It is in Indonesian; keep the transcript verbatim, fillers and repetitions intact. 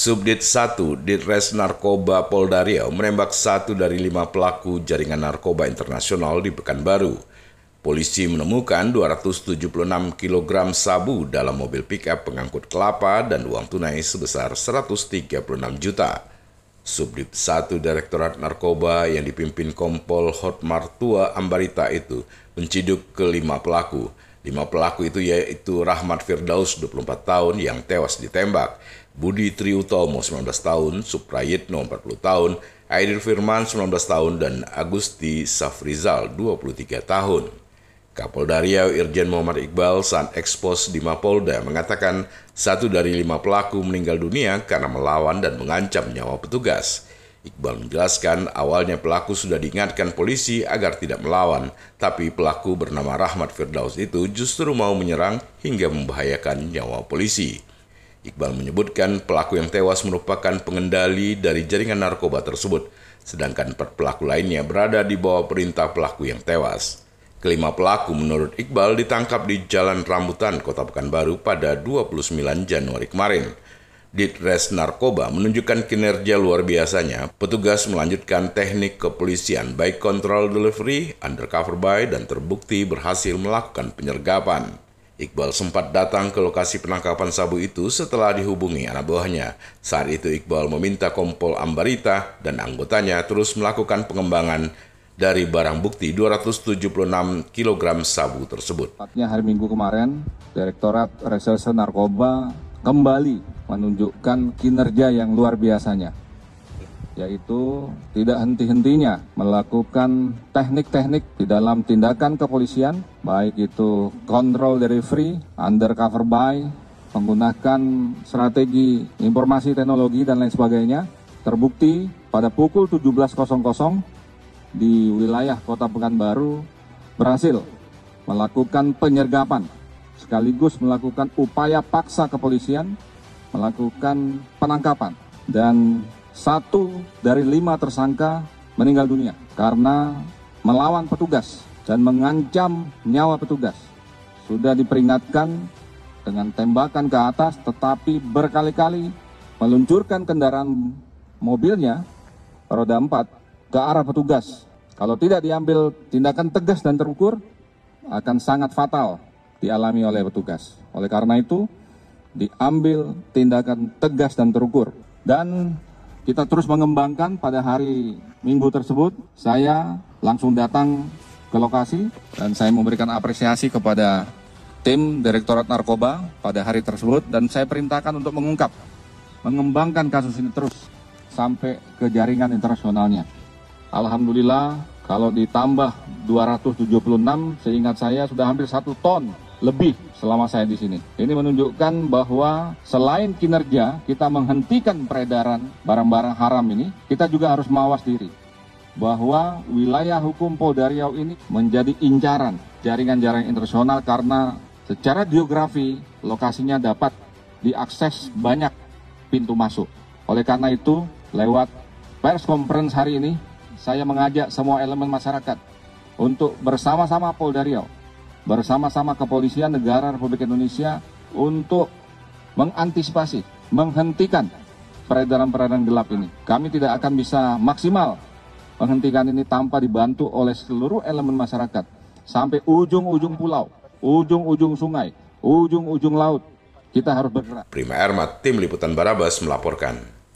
Subdit satu Ditres Narkoba Polda Riau menembak satu dari lima pelaku jaringan narkoba internasional di Pekanbaru. Polisi menemukan dua ratus tujuh puluh enam kilogram sabu dalam mobil pick-up pengangkut kelapa dan uang tunai sebesar seratus tiga puluh enam juta. Subdit satu Direktorat Narkoba yang dipimpin Kompol Hotmartua Ambarita itu menciduk kelima pelaku. Lima pelaku itu yaitu Rahmat Firdaus, dua puluh empat tahun, yang tewas ditembak, Budi Triutomo, sembilan belas tahun, Suprayitno, empat puluh tahun, Aidil Firman, sembilan belas tahun, dan Agusti Safrizal, dua puluh tiga tahun. Kapolda Riau Irjen Muhammad Iqbal saat ekspos di Mapolda mengatakan satu dari lima pelaku meninggal dunia karena melawan dan mengancam nyawa petugas. Iqbal menjelaskan awalnya pelaku sudah diingatkan polisi agar tidak melawan, tapi pelaku bernama Rahmat Firdaus itu justru mau menyerang hingga membahayakan nyawa polisi. Iqbal menyebutkan pelaku yang tewas merupakan pengendali dari jaringan narkoba tersebut, sedangkan empat pelaku lainnya berada di bawah perintah pelaku yang tewas. Kelima pelaku menurut Iqbal ditangkap di Jalan Rambutan, Kota Pekanbaru pada dua puluh sembilan Januari kemarin. Ditres Narkoba menunjukkan kinerja luar biasanya. Petugas melanjutkan teknik kepolisian baik kontrol delivery, undercover buy, dan terbukti berhasil melakukan penyergapan. Iqbal sempat datang ke lokasi penangkapan sabu itu setelah dihubungi anak buahnya. Saat itu Iqbal meminta Kompol Ambarita dan anggotanya terus melakukan pengembangan dari barang bukti dua ratus tujuh puluh enam kilogram sabu tersebut. Hari Minggu kemarin, Direktorat Reserse Narkoba kembali menunjukkan kinerja yang luar biasanya, yaitu tidak henti-hentinya melakukan teknik-teknik di dalam tindakan kepolisian, baik itu kontrol delivery, undercover buy, menggunakan strategi informasi teknologi dan lain sebagainya, terbukti pada pukul tujuh belas di wilayah Kota Pekanbaru berhasil melakukan penyergapan, sekaligus melakukan upaya paksa kepolisian, melakukan penangkapan, dan satu dari lima tersangka meninggal dunia karena melawan petugas dan mengancam nyawa petugas. Sudah diperingatkan dengan tembakan ke atas, tetapi berkali-kali meluncurkan kendaraan mobilnya roda empat ke arah petugas. Kalau tidak diambil tindakan tegas dan terukur, akan sangat fatal dialami oleh petugas. Oleh karena itu, diambil tindakan tegas dan terukur. Dan kita terus mengembangkan pada hari Minggu tersebut, saya langsung datang ke lokasi dan saya memberikan apresiasi kepada tim Direktorat Narkoba pada hari tersebut, dan saya perintahkan untuk mengungkap, mengembangkan kasus ini terus sampai ke jaringan internasionalnya. Alhamdulillah, kalau ditambah dua ratus tujuh puluh enam, seingat saya sudah hampir satu ton lebih selama saya di sini. Ini menunjukkan bahwa selain kinerja kita menghentikan peredaran barang-barang haram ini, kita juga harus mawas diri bahwa wilayah hukum Polda Riau ini menjadi incaran jaringan-jaringan internasional karena secara geografi lokasinya dapat diakses banyak pintu masuk. Oleh karena itu, lewat press conference hari ini, saya mengajak semua elemen masyarakat untuk bersama-sama Polda Riau, bersama-sama Kepolisian Negara Republik Indonesia untuk mengantisipasi, menghentikan peredaran-peredaran gelap ini. Kami tidak akan bisa maksimal menghentikan ini tanpa dibantu oleh seluruh elemen masyarakat. Sampai ujung-ujung pulau, ujung-ujung sungai, ujung-ujung laut, kita harus bergerak. Prima Irma, Tim Liputan Barabas melaporkan.